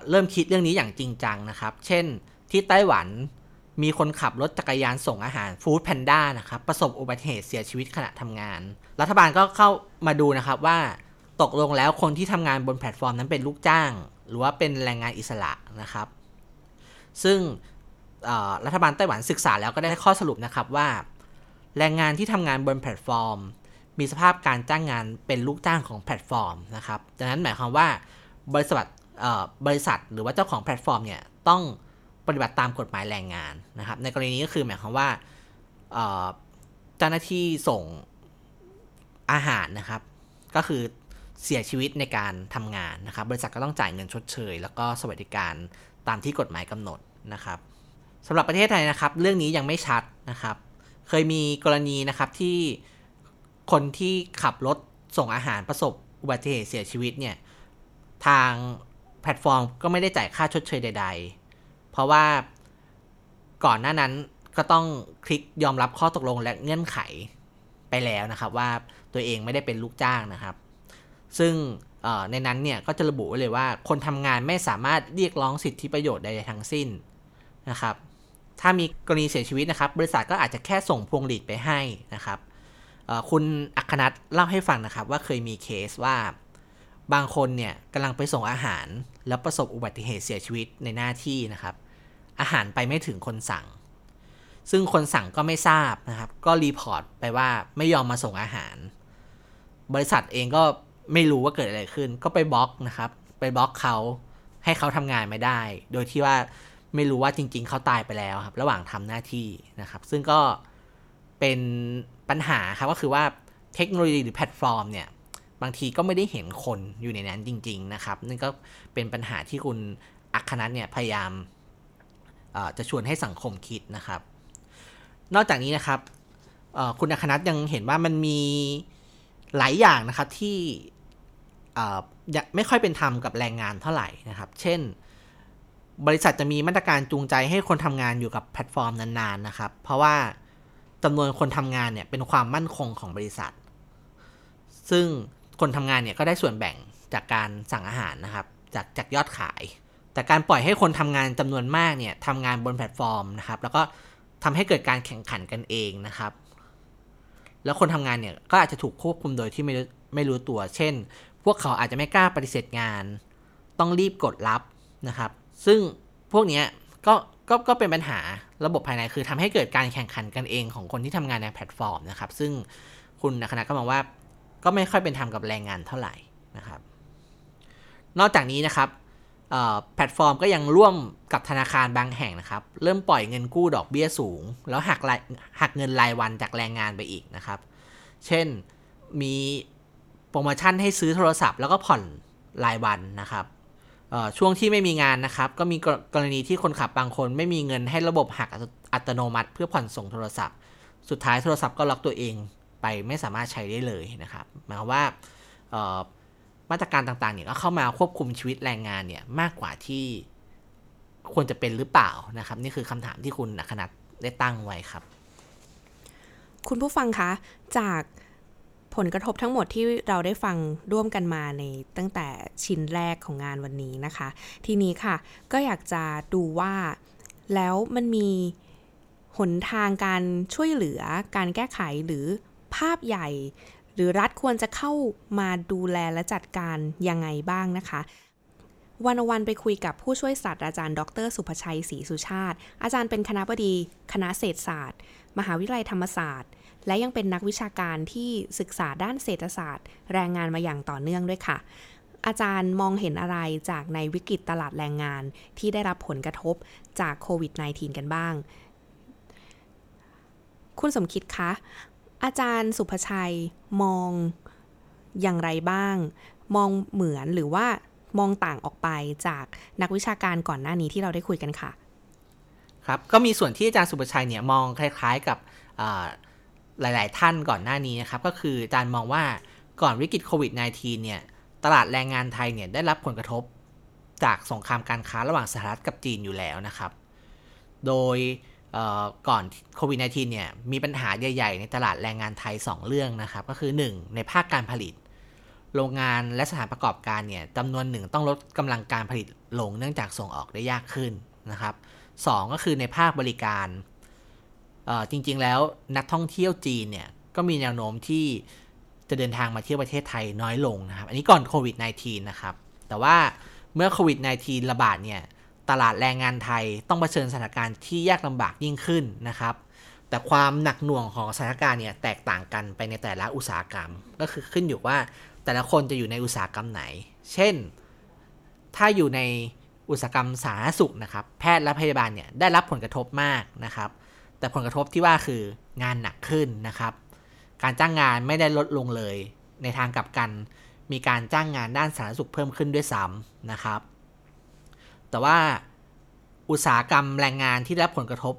เริ่มคิดเรื่องนี้อย่างจริงจังนะครับเช่นที่ไต้หวันมีคนขับรถจักรยานส่งอาหารฟู้ดแพนด้านะครับประสบอุบัติเหตุเสียชีวิตขณะทำงานรัฐบาลก็เข้ามาดูนะครับว่าตกลงแล้วคนที่ทำงานบนแพลตฟอร์มนั้นเป็นลูกจ้างหรือว่าเป็นแรงงานอิสระนะครับซึ่งรัฐบาลไต้หวันศึกษาแล้วก็ได้ข้อสรุปนะครับว่าแรงงานที่ทำงานบนแพลตฟอร์มมีสภาพการจ้างงานเป็นลูกจ้างของแพลตฟอร์มนะครับดังนั้นหมายความว่าบริษัทหรือว่าเจ้าของแพลตฟอร์มเนี่ยต้องปฏิบัติตามกฎหมายแรงงานนะครับในกรณีนี้ก็คือหมายความว่าเจ้าหน้าที่ส่งอาหารนะครับก็คือเสียชีวิตในการทำงานนะครับบริษัทก็ต้องจ่ายเงินชดเชยแล้วก็สวัสดิการตามที่กฎหมายกำหนดนะครับสำหรับประเทศไทยนะครับเรื่องนี้ยังไม่ชัดนะครับเคยมีกรณีนะครับที่คนที่ขับรถส่งอาหารประสบอุบัติเหตุเสียชีวิตเนี่ยทางแพลตฟอร์มก็ไม่ได้จ่ายค่าชดเชยใดๆเพราะว่าก่อนหน้านั้นก็ต้องคลิกยอมรับข้อตกลงและเงื่อนไขไปแล้วนะครับว่าตัวเองไม่ได้เป็นลูกจ้างนะครับซึ่งในนั้นเนี่ยก็จะระบุไว้เลยว่าคนทำงานไม่สามารถเรียกร้องสิทธิประโยชน์ใดๆทั้งสิ้นนะครับถ้ามีกรณีเสียชีวิตนะครับบริษัทก็อาจจะแค่ส่งพวงหลีดไปให้นะครับคุณอัครนัทเล่าให้ฟังนะครับว่าเคยมีเคสว่าบางคนเนี่ยกำลังไปส่งอาหารแล้วประสบอุบัติเหตุเสียชีวิตในหน้าที่นะครับอาหารไปไม่ถึงคนสั่งซึ่งคนสั่งก็ไม่ทราบนะครับก็รีพอร์ตไปว่าไม่ยอมมาส่งอาหารบริษัทเองก็ไม่รู้ว่าเกิดอะไรขึ้นก็ไปบล็อกนะครับไปบล็อกเขาให้เขาทำงานไม่ได้โดยที่ว่าไม่รู้ว่าจริงๆเขาตายไปแล้วครับระหว่างทำหน้าที่นะครับซึ่งก็เป็นปัญหาครับก็คือว่าเทคโนโลยีหรือแพลตฟอร์มเนี่ยบางทีก็ไม่ได้เห็นคนอยู่ในนั้นจริงๆนะครับนั่นก็เป็นปัญหาที่คุณอัครนัทเนี่ยพยายามจะชวนให้สังคมคิดนะครับนอกจากนี้นะครับคุณอัครนัทยังเห็นว่ามันมีหลายอย่างนะครับที่ไม่ค่อยเป็นธรรมกับแรงงานเท่าไหร่นะครับเช่นบริษัทจะมีมาตรการจูงใจให้คนทำงานอยู่กับแพลตฟอร์มนานๆนะครับเพราะว่าจำนวนคนทำงานเนี่ยเป็นความมั่นคงของบริษัทซึ่งคนทำงานเนี่ยก็ได้ส่วนแบ่งจากการสั่งอาหารนะครับจากยอดขายแต่การปล่อยให้คนทำงานจำนวนมากเนี่ยทำงานบนแพลตฟอร์มนะครับแล้วก็ทำให้เกิดการแข่งขันกันเองนะครับแล้วคนทำงานเนี่ยก็อาจจะถูกควบคุมโดยที่ไม่รู้ตัวเช่นพวกเขาอาจจะไม่กล้าปฏิเสธงานต้องรีบกดรับนะครับซึ่งพวกนี้ก็เป็นปัญหาระบบภายในคือทำให้เกิดการแข่งขันกันเองของคนที่ทำงานในแพลตฟอร์มนะครับซึ่งคุณอัครนัทก็มองว่าก็ไม่ค่อยเป็นธรรมกับแรงงานเท่าไหร่นะครับนอกจากนี้นะครับแพลตฟอร์มก็ยังร่วมกับธนาคารบางแห่งนะครับเริ่มปล่อยเงินกู้ดอกเบี้ยสูงแล้วหักเงินรายวันจากแรงงานไปอีกนะครับเช่นมีโปรโมชั่นให้ซื้อโทรศัพท์แล้วก็ผ่อนรายวันนะครับช่วงที่ไม่มีงานนะครับก็มีกรณีที่คนขับบางคนไม่มีเงินให้ระบบหักอัตโนมัติเพื่อผ่อนส่งโทรศัพท์สุดท้ายโทรศัพท์ก็ล็อกตัวเองไปไม่สามารถใช้ได้เลยนะครับหมายความว่ามาตรการต่างๆเนี่ยก็เข้ามาควบคุมชีวิตแรงงานเนี่ยมากกว่าที่ควรจะเป็นหรือเปล่านะครับนี่คือคำถามที่คุณอัครนัทได้ตั้งไว้ครับคุณผู้ฟังคะจากผลกระทบทั้งหมดที่เราได้ฟังร่วมกันมาในตั้งแต่ชิ้นแรกของงานวันนี้นะคะทีนี้ค่ะก็อยากจะดูว่าแล้วมันมีหนทางการช่วยเหลือการแก้ไขหรือภาพใหญ่หรือรัฐควรจะเข้ามาดูแลและจัดการยังไงบ้างนะคะวันไปคุยกับผู้ช่วยศาสตราจารย์ดร.สุภชัยศรีสุชาติอาจารย์เป็นคณบดีคณะเศรษฐศาสตร์มหาวิทยาลัยธรรมศาสตร์และยังเป็นนักวิชาการที่ศึกษาด้านเศรษฐศาสตร์แรงงานมาอย่างต่อเนื่องด้วยค่ะอาจารย์มองเห็นอะไรจากในวิกฤตตลาดแรงงานที่ได้รับผลกระทบจากโควิด-19 กันบ้าง คุณสมคิดคะอาจารย์สุภชัยมองอย่างไรบ้างมองเหมือนหรือว่ามองต่างออกไปจากนักวิชาการก่อนหน้านี้ที่เราได้คุยกันค่ะครับก็มีส่วนที่อาจารย์สุภชัยเนี่ยมองคล้ายๆกับหลายๆท่านก่อนหน้านี้นะครับก็คืออาจารย์มองว่าก่อนวิกฤตโควิด -19 เนี่ยตลาดแรงงานไทยเนี่ยได้รับผลกระทบจากสงครามการค้าระหว่างสหรัฐกับจีนอยู่แล้วนะครับโดยก่อนโควิด -19 เนี่ยมีปัญหาใหญ่ๆในตลาดแรงงานไทย2เรื่องนะครับก็คือ1ในภาคการผลิตโรงงานและสถานประกอบการเนี่ยจำนวนหนึ่งต้องลดกำลังการผลิตลงเนื่องจากส่งออกได้ยากขึ้นนะครับ2ก็คือในภาคบริการจริงๆแล้วนักท่องเที่ยวจีนเนี่ยก็มีแนวโน้มที่จะเดินทางมาเที่ยวประเทศไทยน้อยลงนะครับอันนี้ก่อนโควิด -19 นะครับแต่ว่าเมื่อโควิด -19 ระบาดเนี่ยตลาดแรงงานไทยต้องเผชิญสถานการณ์ที่ยากลำบากยิ่งขึ้นนะครับแต่ความหนักหน่วงของสถานการณ์เนี่ยแตกต่างกันไปในแต่ละอุตสาหกรรมก็คือขึ้นอยู่ว่าแต่ละคนจะอยู่ในอุตสาหกรรมไหนเช่นถ้าอยู่ในอุตสาหกรรมสาธารณสุขนะครับแพทย์และพยาบาลเนี่ยได้รับผลกระทบมากนะครับแต่ผลกระทบที่ว่าคืองานหนักขึ้นนะครับการจ้างงานไม่ได้ลดลงเลยในทางกลับกันมีการจ้างงานด้านสาธารณสุขเพิ่มขึ้นด้วยซ้ำนะครับแต่ว่าอุตสาหกรรมแรงงานที่ได้ผลกระทบ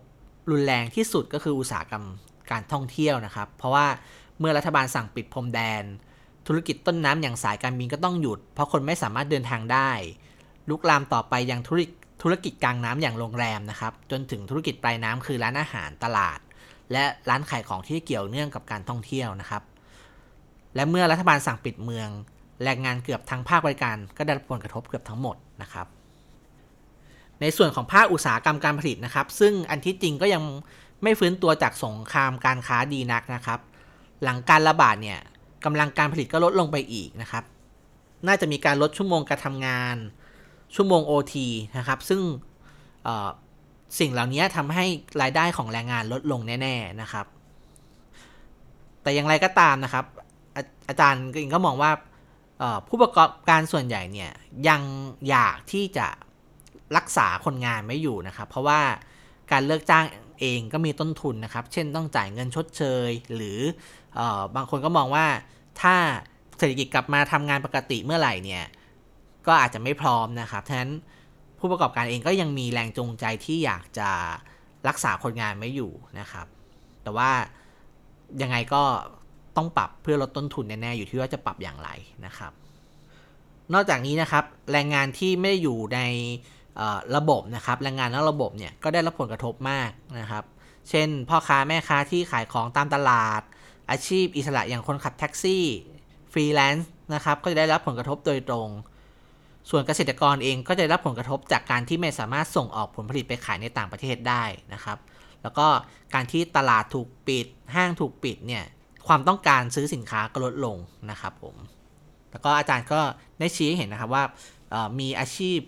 รุนแรงที่สุดก็คืออุตสาหกรรมการท่องเที่ยวนะครับเพราะว่าเมื่อรัฐบาลสั่งปิดพรมแดนธุรกิจต้นน้ำอย่างสายการบินก็ต้องหยุดเพราะคนไม่สามารถเดินทางได้ลุกลามต่อไปยังธุรกิจกลางน้ำอย่างโรงแรมนะครับจนถึงธุรกิจปลายน้ำคือร้านอาหารตลาดและร้านขายของที่เกี่ยวเนื่องกับการท่องเที่ยวนะครับและเมื่อรัฐบาลสั่งปิดเมืองแรงงานเกือบทั้งภาคบริการก็ได้รับผลกระทบเกือบทั้งหมดนะครับในส่วนของภาคอุตสาหกรรมการผลิตนะครับซึ่งอันที่จริงก็ยังไม่ฟื้นตัวจากสงครามการค้าดีนักนะครับหลังการระบาดเนี่ยกำลังการผลิตก็ลดลงไปอีกนะครับน่าจะมีการลดชั่วโมงการทำงานชั่วโมง OT นะครับซึ่งสิ่งเหล่านี้ทำให้รายได้ของแรงงานลดลงแน่ๆนะครับแต่อย่างไรก็ตามนะครับอาจารย์ก็มองว่าผู้ประกอบการส่วนใหญ่เนี่ยยังอยากที่จะรักษาคนงานไม่อยู่นะครับเพราะว่าการเลิกจ้างเองก็มีต้นทุนนะครับเช่นต้องจ่ายเงินชดเชยหรือบางคนก็มองว่าถ้าเศรษฐกิจกลับมาทำงานปกติเมื่อไหร่เนี่ยก็อาจจะไม่พร้อมนะครับฉะนั้นผู้ประกอบการเองก็ยังมีแรงจูงใจที่อยากจะรักษาคนงานไม่อยู่นะครับแต่ว่ายังไงก็ต้องปรับเพื่อลดต้นทุนแน่ๆอยู่ที่ว่าจะปรับอย่างไรนะครับนอกจากนี้นะครับแรงงานที่ไม่อยู่ในระบบนะครับแรงงานนอกระบบเนี่ยก็ได้รับผลกระทบมากนะครับเช่นพ่อค้าแม่ค้าที่ขายของตามตลาดอาชีพอิสระอย่างคนขับแท็กซี่ฟรีแลนซ์นะครับก็จะได้รับผลกระทบโดยตรงส่วนเกษตรกรเองก็จะได้รับผลกระทบจากการที่ไม่สามารถส่งออกผลผลิตไปขายในต่างประเทศได้นะครับแล้วก็การที่ตลาดถูกปิดห้างถูกปิดเนี่ยความต้องการซื้อสินค้าก็ลดลงนะครับผมแล้วก็อาจารย์ก็ได้ชี้ให้เห็นนะครับว่ามีอาชีพ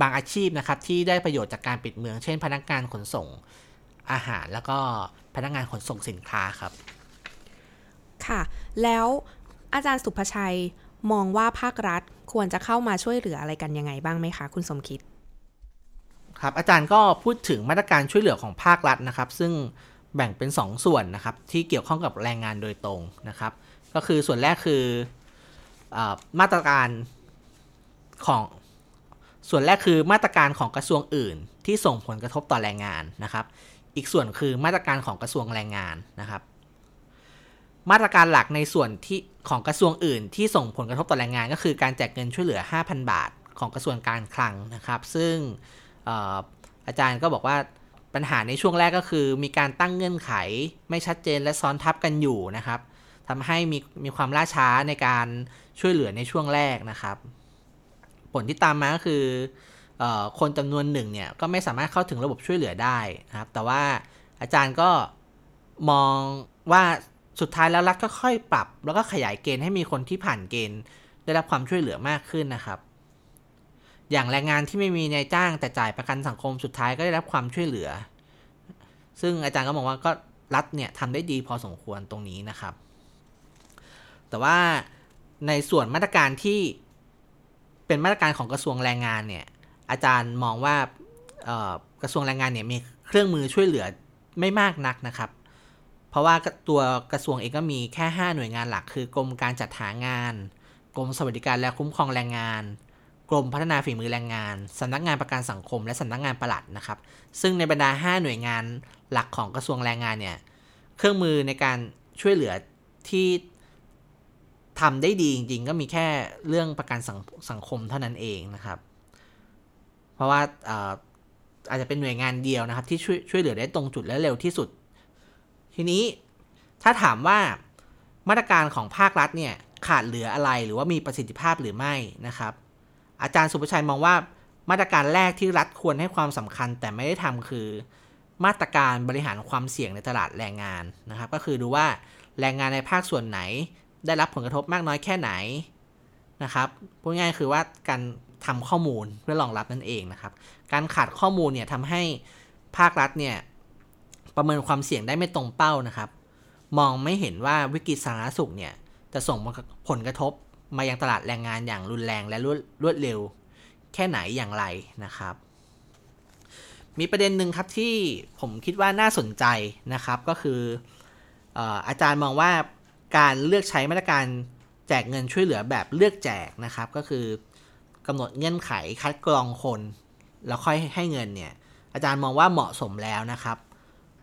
บางอาชีพนะครับที่ได้ประโยชน์จากการปิดเมืองเช่นพนักงานขนส่งอาหารแล้วก็พนักงานขนส่งสินค้าครับค่ะแล้วอาจารย์สุภชัยมองว่าภาครัฐควรจะเข้ามาช่วยเหลืออะไรกันยังไงบ้างไหมคะคุณสมคิดครับอาจารย์ก็พูดถึงมาตรการช่วยเหลือของภาครัฐนะครับซึ่งแบ่งเป็น2ส่วนนะครับที่เกี่ยวข้องกับแรงงานโดยตรงนะครับก็คือส่วนแรกคือมาตรการของส่วนแรกคือมาตรการของกระทรวงอื่นที่ส่งผลกระทบต่อแรงงานนะครับอีกส่วนคือมาตรการของกระทรวงแรงงานนะครับมาตรการหลักในส่วนที่ของกระทรวงอื่นที่ส่งผลกระทบต่อแรงงานก็คือการแจกเงินช่วยเหลือ 5,000 บาทของกระทรวงการคลังนะครับซึ่งอาจารย์ก็บอกว่าปัญหาในช่วงแรกก็คือมีการตั้งเงื่อนไขไม่ชัดเจนและซ้อนทับกันอยู่นะครับทำให้มีความล่าช้าในการช่วยเหลือในช่วงแรกนะครับผลที่ตามมาก็คือคนจำนวนหนึ่งเนี่ยก็ไม่สามารถเข้าถึงระบบช่วยเหลือได้นะครับแต่ว่าอาจารย์ก็มองว่าสุดท้ายแล้วรัฐก็ค่อยปรับแล้วก็ขยายเกณฑ์ให้มีคนที่ผ่านเกณฑ์ได้รับความช่วยเหลือมากขึ้นนะครับอย่างแรงงานที่ไม่มีนายจ้างแต่จ่ายประกันสังคมสุดท้ายก็ได้รับความช่วยเหลือซึ่งอาจารย์ก็มองว่าก็รัฐเนี่ยทำได้ดีพอสมควรตรงนี้นะครับแต่ว่าในส่วนมาตรการที่เป็นมาตรการของกระทรวงแรงงานเนี่ยอาจารย์มองว่ากระทรวงแรงงานเนี่ยมีเครื่องมือช่วยเหลือไม่มากนักนะครับ เพราะว่าตัวกระทรวงเองก็มีแค่5หน่วยงานหลักคือกรมการจัดหางานกรมสวัสดิการและคุ้มครองแรงงานกรมพัฒนาฝีมือแรงงานสำนักงานประกันสังคมและสำนักงานปลัดนะครับซึ่งในบรรดา5หน่วยงานหลักของกระทรวงแรงงานเนี่ยเครื่องมือในการช่วยเหลือที่ทำได้ดีจริงๆก็มีแค่เรื่องประกันสังคมเท่านั้นเองนะครับเพราะว่าอาจจะเป็นหน่วยงานเดียวนะครับที่ช่วยเหลือได้ตรงจุดและเร็วที่สุดทีนี้ถ้าถามว่ามาตรการของภาครัฐเนี่ยขาดเหลืออะไรหรือว่ามีประสิทธิภาพหรือไม่นะครับอาจารย์สุภชัยมองว่ามาตรการแรกที่รัฐควรให้ความสำคัญแต่ไม่ได้ทำคือมาตรการบริหารความเสี่ยงในตลาดแรงงานนะครับก็คือดูว่าแรงงานในภาคส่วนไหนได้รับผลกระทบมากน้อยแค่ไหนนะครับพูดง่ายคือว่าการทำข้อมูลเพื่อรองรับนั่นเองนะครับการขาดข้อมูลเนี่ยทำให้ภาครัฐเนี่ยประเมินความเสี่ยงได้ไม่ตรงเป้านะครับมองไม่เห็นว่าวิกฤตสาธารณสุขเนี่ยจะส่งผลกระทบมายังตลาดแรงงานอย่างรุนแรงและรวดเร็วแค่ไหนอย่างไรนะครับมีประเด็นหนึ่งครับที่ผมคิดว่าน่าสนใจนะครับก็คืออาจารย์มองว่าการเลือกใช้มาตรการแจกเงินช่วยเหลือแบบเลือกแจกนะครับก็คือกำหนดเงื่อนไขคัดกรองคนแล้วค่อยให้เงินเนี่ยอาจารย์มองว่าเหมาะสมแล้วนะครับ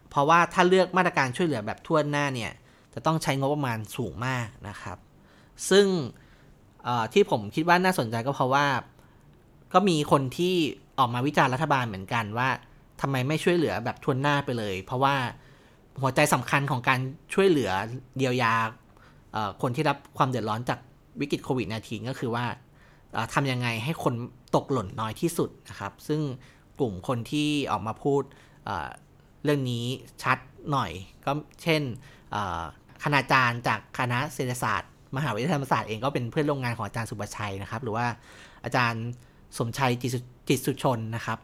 เพราะว่าถ้าเลือกมาตรการช่วยเหลือแบบทั่วหน้าเนี่ยจะต้องใช้งบประมาณสูงมากนะครับซึ่งที่ผมคิดว่าน่าสนใจก็เพราะว่าก็มีคนที่ออกมาวิจารณ์รัฐบาลเหมือนกันว่าทำไมไม่ช่วยเหลือแบบทั่วหน้าไปเลยเพราะว่าหัวใจสำคัญของการช่วยเหลือเยียวยาคนที่รับความเดือดร้อนจากวิกฤตโควิด -19 ก็คือว่าทำยังไงให้คนตกหล่นน้อยที่สุดนะครับซึ่งกลุ่มคนที่ออกมาพูดเรื่องนี้ชัดหน่อยก็เช่นคณาจารย์จากคณะเศรษฐศาสตร์มหาวิทยาลัยธรรมศาสตร์เองก็เป็นเพื่อนร่วมงานของอาจารย์สุประชัยนะครับหรือว่าอาจารย์สมชัยจิตสุชนนะครับ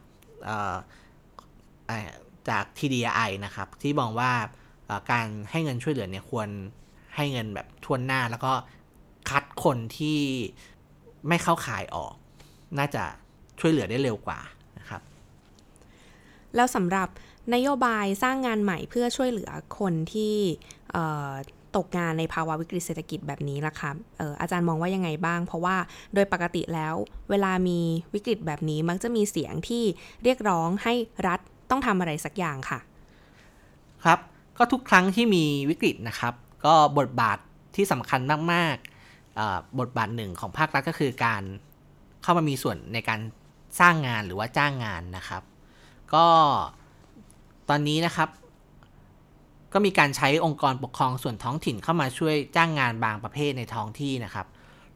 จาก TDI นะครับที่มองว่าการให้เงินช่วยเหลือเนี่ยควรให้เงินแบบทั่วหน้าแล้วก็คัดคนที่ไม่เข้าข่ายออกน่าจะช่วยเหลือได้เร็วกว่านะครับแล้วสำหรับนโยบายสร้างงานใหม่เพื่อช่วยเหลือคนที่ตกงานในภาวะวิกฤตเศรษฐกิจแบบนี้ล่ะครับอาจารย์มองว่ายังไงบ้างเพราะว่าโดยปกติแล้วเวลามีวิกฤตแบบนี้มักจะมีเสียงที่เรียกร้องให้รัฐต้องทำอะไรสักอย่างค่ะครับก็ทุกครั้งที่มีวิกฤตนะครับก็บทบาทที่สำคัญมากๆบทบาทหนึ่งของภาครัฐก็คือการเข้ามามีส่วนในการสร้างงานหรือว่าจ้างงานนะครับก็ตอนนี้นะครับก็มีการใช้องค์กรปกครองส่วนท้องถิ่นเข้ามาช่วยจ้างงานบางประเภทในท้องที่นะครับ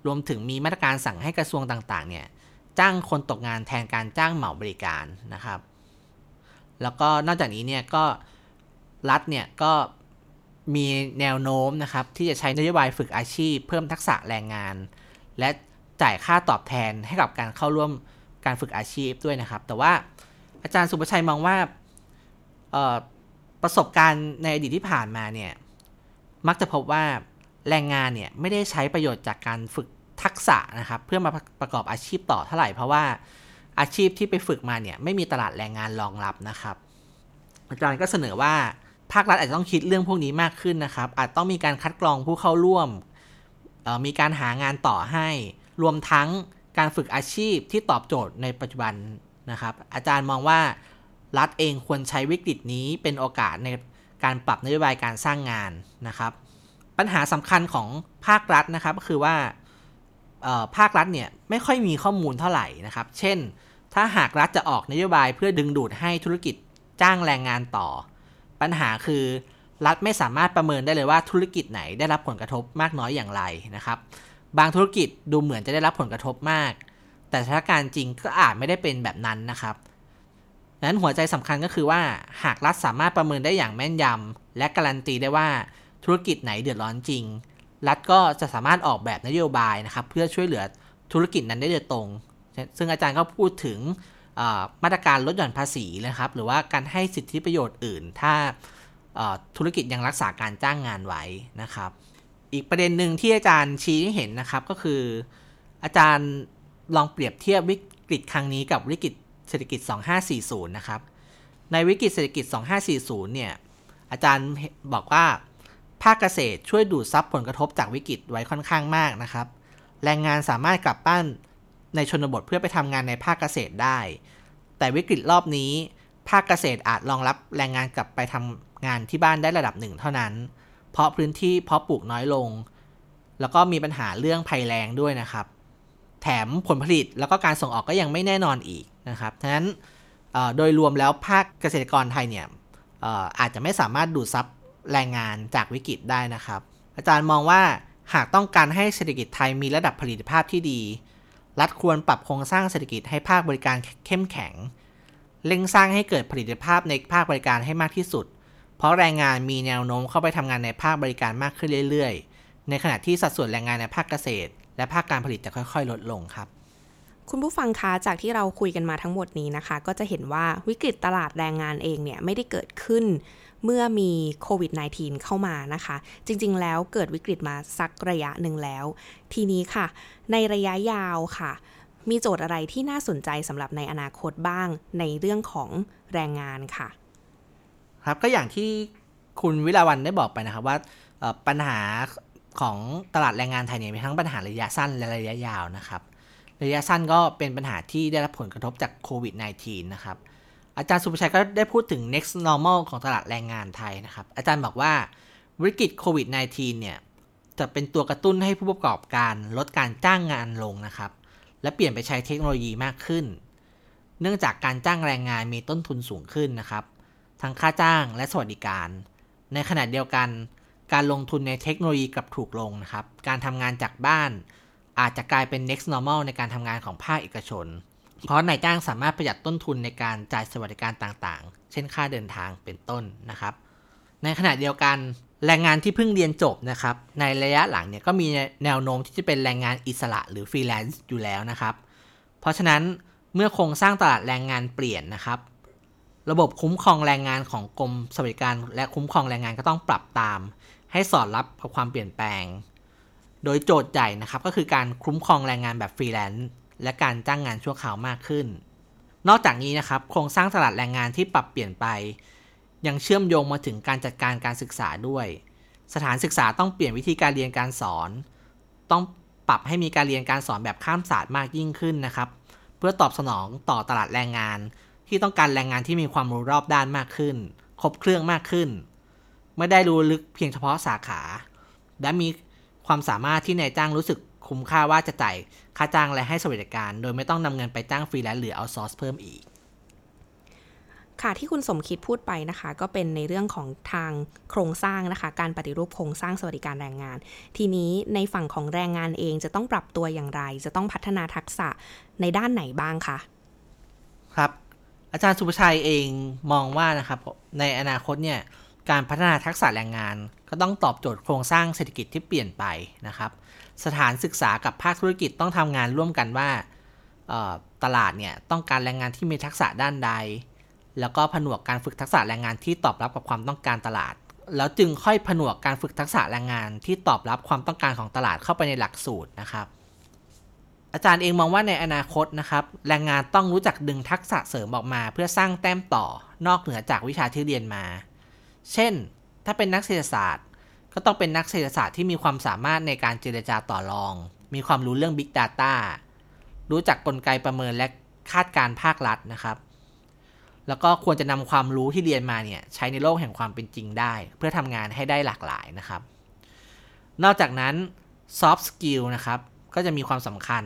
รวมถึงมีมาตรการสั่งให้กระทรวงต่างๆเนี่ยจ้างคนตกงานแทนการจ้างเหมาบริการนะครับแล้วก็นอกจากนี้เนี่ยก็รัฐเนี่ยก็มีแนวโน้มนะครับที่จะใช้นโยบายฝึกอาชีพเพิ่มทักษะแรงงานและจ่ายค่าตอบแทนให้กับการเข้าร่วมการฝึกอาชีพด้วยนะครับแต่ว่าอาจารย์สุประชัยมองว่าประสบการณ์ในอดีตที่ผ่านมาเนี่ยมักจะพบว่าแรงงานเนี่ยไม่ได้ใช้ประโยชน์จากการฝึกทักษะนะครับเพื่อมาประกอบอาชีพต่อเท่าไหร่เพราะว่าอาชีพที่ไปฝึกมาเนี่ยไม่มีตลาดแรงงานรองรับนะครับอาจารย์ก็เสนอว่าภาครัฐอาจจะต้องคิดเรื่องพวกนี้มากขึ้นนะครับอาจต้องมีการคัดกรองผู้เข้าร่วมมีการหางานต่อให้รวมทั้งการฝึกอาชีพที่ตอบโจทย์ในปัจจุบันนะครับอาจารย์มองว่ารัฐเองควรใช้วิกฤตนี้เป็นโอกาสในการปรับนโยบายการสร้างงานนะครับปัญหาสำคัญของภาครัฐนะครับก็คือว่าภาครัฐเนี่ยไม่ค่อยมีข้อมูลเท่าไหร่นะครับเช่นถ้าหากรัฐจะออกนโยบายเพื่อดึงดูดให้ธุรกิจจ้างแรงงานต่อปัญหาคือรัฐไม่สามารถประเมินได้เลยว่าธุรกิจไหนได้รับผลกระทบมากน้อยอย่างไรนะครับบางธุรกิจดูเหมือนจะได้รับผลกระทบมากแต่สถานการณ์จริงก็อาจไม่ได้เป็นแบบนั้นนะครับนั้นหัวใจสำคัญก็คือว่าหากรัฐสามารถประเมินได้อย่างแม่นยำและการันตีได้ว่าธุรกิจไหนเดือดร้อนจริงรัฐก็จะสามารถออกแบบนโยบายนะครับเพื่อช่วยเหลือธุรกิจนั้นได้โดยตรงซึ่งอาจารย์ก็พูดถึงมาตรการลดหย่อนภาษีนะครับหรือว่าการให้สิทธิประโยชน์อื่นถ้าธุรกิจยังรักษาการจ้างงานไว้นะครับอีกประเด็นหนึ่งที่อาจารย์ชี้ให้เห็นนะครับก็คืออาจารย์ลองเปรียบเทียบวิกฤตครั้งนี้กับวิกฤตเศรษฐกิจ2540นะครับในวิกฤตเศรษฐกิจ2540เนี่ย อาจารย์บอกว่าภาคเกษตรช่วยดูดซับผลกระทบจากวิกฤตไว้ค่อนข้างมากนะครับแรงงานสามารถกลับบ้านในชนบทเพื่อไปทำงานในภาคเกษตรได้แต่วิกฤตรอบนี้ภาคเกษตรอาจรองรับแรงงานกลับไปทำงานที่บ้านได้ระดับหนึ่งเท่านั้นเพราะพื้นที่เพาะปลูกน้อยลงแล้วก็มีปัญหาเรื่องภัยแล้งด้วยนะครับแถมผลผลิตแล้วก็การส่งออกก็ยังไม่แน่นอนอีกนะครับฉะนั้นโดยรวมแล้วภาคเกษตรกรไทยเนี่ย อาจจะไม่สามารถดูดซับแรงงานจากวิกฤตได้นะครับอาจารย์มองว่าหากต้องการให้เศรษฐกิจไทยมีระดับผลิตภาพที่ดีรัฐควรปรับโครงสร้างเศรษฐกิจให้ภาคบริการเข้มแข็งเร่งสร้างให้เกิดผลิตภาพในภาคบริการให้มากที่สุดเพราะแรงงานมีแนวโน้มเข้าไปทำงานในภาคบริการมากขึ้นเรื่อยๆในขณะที่สัดส่วนแรงงานในภาคเกษตรและภาคการผลิตจะค่อยๆลดลงครับคุณผู้ฟังคะจากที่เราคุยกันมาทั้งหมดนี้นะคะก็จะเห็นว่าวิกฤตตลาดแรงงานเองเนี่ยไม่ได้เกิดขึ้นเมื่อมีโควิด -19 เข้ามานะคะจริงๆแล้วเกิดวิกฤตมาสักระยะหนึ่งแล้วทีนี้ค่ะในระยะยาวค่ะมีโจทย์อะไรที่น่าสนใจสำหรับในอนาคตบ้างในเรื่องของแรงงานค่ะครับก็อย่างที่คุณวิลาวันได้บอกไปนะครับว่าปัญหาของตลาดแรงงานไทยเนี่ยมีทั้งปัญหาระยะสั้นและระยะยาวนะครับระยะสั้นก็เป็นปัญหาที่ได้รับผลกระทบจากโควิด -19 นะครับอาจารย์สุภชัยก็ได้พูดถึง next normal ของตลาดแรงงานไทยนะครับอาจารย์บอกว่าวิกฤตโควิด -19 เนี่ยจะเป็นตัวกระตุ้นให้ผู้ประกอบการลดการจ้างงานลงนะครับและเปลี่ยนไปใช้เทคโนโลยีมากขึ้นเนื่องจากการจ้างแรงงานมีต้นทุนสูงขึ้นนะครับทั้งค่าจ้างและสวัสดิการในขณะเดียวกันการลงทุนในเทคโนโลยีกลับถูกลงนะครับการทำงานจากบ้านอาจจะกลายเป็น next normal ในการทำงานของภาคเอกชนเพราะนายจ้างสามารถประหยัดต้นทุนในการจ่ายสวัสดิการต่างๆเช่นค่าเดินทางเป็นต้นนะครับในขณะเดียวกันแรงงานที่เพิ่งเรียนจบนะครับในระยะหลังเนี่ยก็มีแนวโน้มที่จะเป็นแรงงานอิสระหรือฟรีแลนซ์อยู่แล้วนะครับเพราะฉะนั้นเมื่อโครงสร้างตลาดแรงงานเปลี่ยนนะครับระบบคุ้มครองแรงงานของกรมสวัสดิการและคุ้มครองแรงงานก็ต้องปรับตามให้สอดรับกับความเปลี่ยนแปลงโดยโจทย์ใหญ่นะครับก็คือการคุ้มครองแรงงานแบบฟรีแลนซ์และการจ้างงานชั่วคราวมากขึ้นนอกจากนี้นะครับโครงสร้างตลาดแรงงานที่ปรับเปลี่ยนไปยังเชื่อมโยงมาถึงการจัดการการศึกษาด้วยสถานศึกษาต้องเปลี่ยนวิธีการเรียนการสอนต้องปรับให้มีการเรียนการสอนแบบข้ามศาสตร์มากยิ่งขึ้นนะครับเพื่อตอบสนองต่อตลาดแรงงานที่ต้องการแรงงานที่มีความรู้รอบด้านมากขึ้นครบเครื่องมากขึ้นไม่ได้รู้ลึกเพียงเฉพาะสาขาและมีความสามารถที่นายจ้างรู้สึกคุ้มค่าว่าจะจ่ายค่าจ้างและให้สวัสดิการโดยไม่ต้องนำเงินไปจ้างฟรีแลนซ์หรือเอาซอร์สเพิ่มอีกค่ะที่คุณสมคิดพูดไปนะคะก็เป็นในเรื่องของทางโครงสร้างนะคะการปฏิรูปโครงสร้างสวัสดิการแรงงานทีนี้ในฝั่งของแรงงานเองจะต้องปรับตัวอย่างไรจะต้องพัฒนาทักษะในด้านไหนบ้างคะครับอาจารย์สุภชัยเองมองว่านะครับในอนาคตเนี่ยการพัฒนาทักษะแรงงานก็ต้องตอบโจทย์โครงสร้างเศรษฐกิจที่เปลี่ยนไปนะครับสถานศึกษากับภาคธุรกิจต้องทำงานร่วมกันว่าตลาดเนี่ยต้องการแรงงานที่มีทักษะด้านใดแล้วก็ผนวกการฝึกทักษะแรงงานที่ตอบรับกับความต้องการตลาดแล้วจึงค่อยผนวกการฝึกทักษะแรงงานที่ตอบรับความต้องการของตลาดเข้าไปในหลักสูตรนะครับอาจารย์เองมองว่าในอนาคตนะครับแรงงานต้องรู้จักดึงทักษะเสริมออกมาเพื่อสร้างแต้มต่อนอกเหนือจากวิชาที่เรียนมาเช่นถ้าเป็นนักเศรษฐศาสตร์ก็ต้องเป็นนักเศรษฐศาสตร์ที่มีความสามารถในการเจรจาต่อรองมีความรู้เรื่อง Big Data รู้จักกลไกประเมินและคาดการณ์ภาครัฐนะครับแล้วก็ควรจะนำความรู้ที่เรียนมาเนี่ยใช้ในโลกแห่งความเป็นจริงได้เพื่อทำงานให้ได้หลากหลายนะครับนอกจากนั้น soft skill นะครับก็จะมีความสำคัญ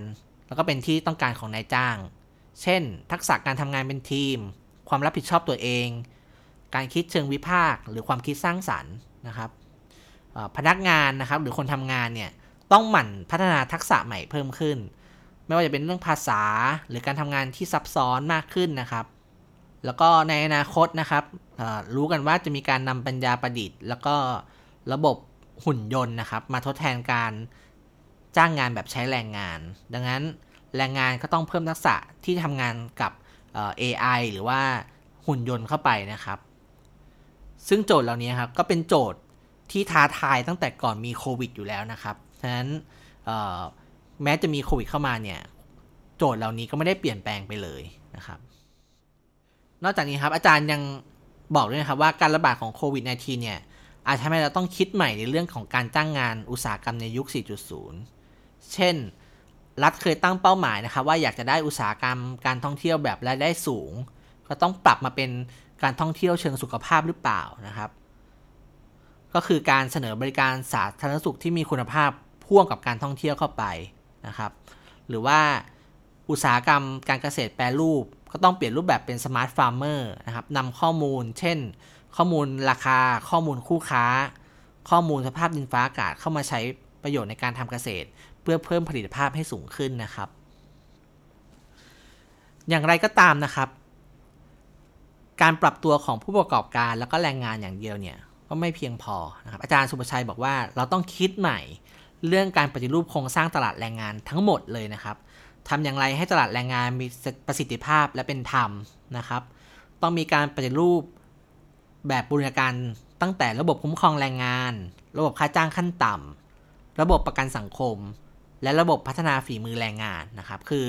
แล้วก็เป็นที่ต้องการของนายจ้างเช่นทักษะการทำงานเป็นทีมความรับผิดชอบตัวเองการคิดเชิงวิพากษ์หรือความคิดสร้างสรรค์นะครับพนักงานนะครับหรือคนทำงานเนี่ยต้องหมั่นพัฒนาทักษะใหม่เพิ่มขึ้นไม่ว่าจะเป็นเรื่องภาษาหรือการทำงานที่ซับซ้อนมากขึ้นนะครับแล้วก็ในอนาคตนะครับรู้กันว่าจะมีการนำปัญญาประดิษฐ์แล้วก็ระบบหุ่นยนต์นะครับมาทดแทนการจ้างงานแบบใช้แรงงานดังนั้นแรงงานก็ต้องเพิ่มทักษะที่ทำงานกับ AI หรือว่าหุ่นยนต์เข้าไปนะครับซึ่งโจทย์เหล่านี้ครับก็เป็นโจทย์ที่ท้าทายตั้งแต่ก่อนมีโควิดอยู่แล้วนะครับฉะนั้นแม้จะมีโควิดเข้ามาเนี่ยโจทย์เหล่านี้ก็ไม่ได้เปลี่ยนแปลงไปเลยนะครับนอกจากนี้ครับอาจารย์ยัง บอกด้วยนะครับว่าการระบาดของโควิด -19 เนี่ยอาจทำให้เราต้องคิดใหม่ในเรื่องของการจ้างงานอุตสาหกรรมในยุค 4.0 เช่นรัฐเคยตั้งเป้าหมายนะครับว่าอยากจะได้อุตสาหกรรมการท่องเที่ยวแบบรายได้สูงก็ต้องปรับมาเป็นการท่องเที่ยวเชิงสุขภาพหรือเปล่านะครับก็คือการเสนอบริการสาธารณสุขที่มีคุณภาพพ่วงกับการท่องเที่ยวเข้าไปนะครับหรือว่าอุตสาหกรรมการเกษตรแปรรูปก็ต้องเปลี่ยนรูปแบบเป็นสมาร์ทฟาร์มเมอร์นะครับนำข้อมูลเช่นข้อมูลราคาข้อมูลคู่ค้าข้อมูลสภาพดินฟ้าอากาศเข้ามาใช้ประโยชน์ในการทำเกษตรเพื่อเพิ่มผลิตภาพให้สูงขึ้นนะครับอย่างไรก็ตามนะครับการปรับตัวของผู้ประกอบการแล้วก็แรงงานอย่างเดียวเนี่ยก็ไม่เพียงพอนะครับอาจารย์สุภชัยบอกว่าเราต้องคิดใหม่เรื่องการปฏิรูปโครงสร้างตลาดแรงงานทั้งหมดเลยนะครับทำอย่างไรให้ตลาดแรงงานมีประสิทธิภาพและเป็นธรรมนะครับต้องมีการปฏิรูปแบบบูรณาการตั้งแต่ระบบคุ้มครองแรงงานระบบค่าจ้างขั้นต่ำระบบประกันสังคมและระบบพัฒนาฝีมือแรงงานนะครับคือ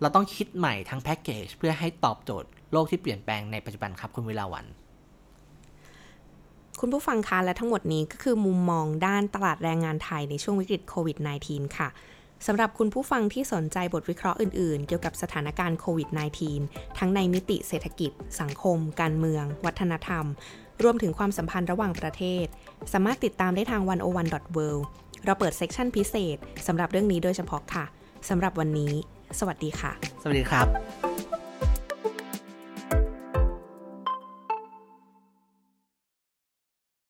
เราต้องคิดใหม่ทั้งแพ็คเกจเพื่อให้ตอบโจทย์โลกที่เปลี่ยนแปลงในปัจจุบันครับคุณวิลาวันคุณผู้ฟังคะและทั้งหมดนี้ก็คือมุมมองด้านตลาดแรงงานไทยในช่วงวิกฤตโควิด -19 ค่ะสำหรับคุณผู้ฟังที่สนใจบทวิเคราะห์อื่นๆเกี่ยวกับสถานการณ์โควิด -19 ทั้งในมิติเศรษฐกิจสังคมการเมืองวัฒนธรรมรวมถึงความสัมพันธ์ระหว่างประเทศสามารถติดตามได้ทาง d101.world เราเปิดเซกชันพิเศษสำหรับเรื่องนี้โดยเฉพาะค่ะสำหรับวันนี้สวัสดีค่ะสวัสดีครับ